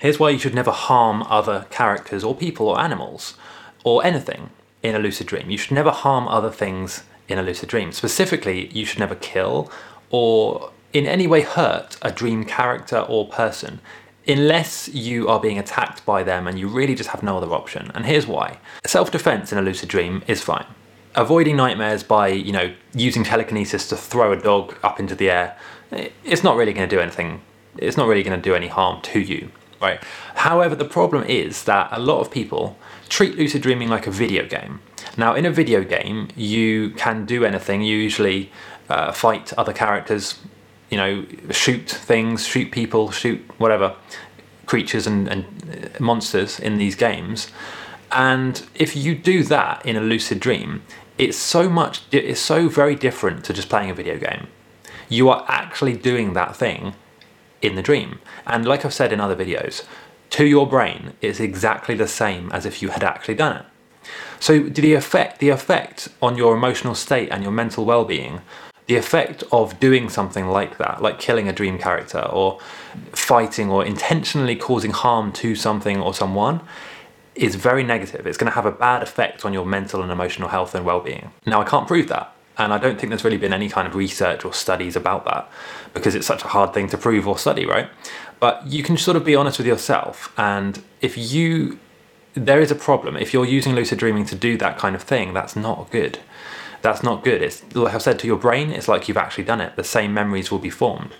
Here's why you should never harm other characters or people or animals or anything in a lucid dream. You should never harm other things in a lucid dream. Specifically, you should never kill or in any way hurt a dream character or person unless you are being attacked by them and you really just have no other option. And here's why. Self-defense in a lucid dream is fine. Avoiding nightmares by, using telekinesis to throw a dog up into the air, it's not really going to do anything. It's not really going to do any harm to you, right? However, the problem is that a lot of people treat lucid dreaming like a video game. Now, in a video game, you can do anything. You usually fight other characters, shoot things, shoot people, shoot whatever, creatures and monsters in these games. And if you do that in a lucid dream, it's so very different to just playing a video game. You are actually doing that thing in the dream. And like I've said in other videos, to your brain, it's exactly the same as if you had actually done it. So the effect on your emotional state and your mental well-being, the effect of doing something like that, like killing a dream character or fighting or intentionally causing harm to something or someone, is very negative. It's going to have a bad effect on your mental and emotional health and well-being. Now, I can't prove that, and I don't think there's really been any kind of research or studies about that because it's such a hard thing to prove or study, right? But you can sort of be honest with yourself, and there is a problem. If you're using lucid dreaming to do that kind of thing, that's not good. That's not good. It's, like I've said, to your brain, it's like you've actually done it. The same memories will be formed.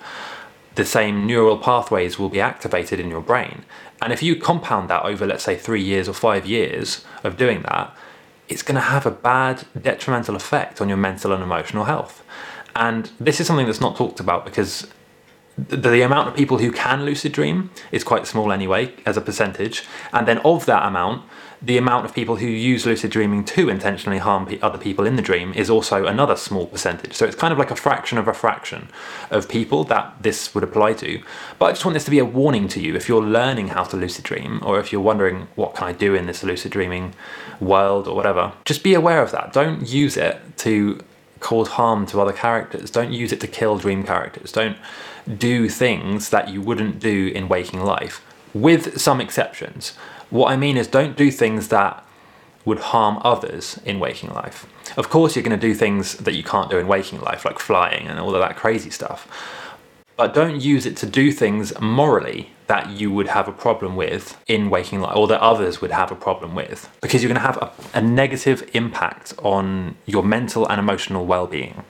The same neural pathways will be activated in your brain. And if you compound that over, let's say, 3 years or 5 years of doing that, it's going to have a bad detrimental effect on your mental and emotional health. And this is something that's not talked about because the amount of people who can lucid dream is quite small anyway, as a percentage. And then of that amount, the amount of people who use lucid dreaming to intentionally harm other people in the dream is also another small percentage. So it's kind of like a fraction of people that this would apply to. But I just want this to be a warning to you if you're learning how to lucid dream, or if you're wondering what can I do in this lucid dreaming world or whatever. Just be aware of that. Don't use it to cause harm to other characters. Don't use it to kill dream characters. Don't do things that you wouldn't do in waking life, with some exceptions. What I mean is, don't do things that would harm others in waking life. Of course, you're going to do things that you can't do in waking life, like flying and all of that crazy stuff. But don't use it to do things morally that you would have a problem with in waking life, or that others would have a problem with, because you're going to have a negative impact on your mental and emotional well-being.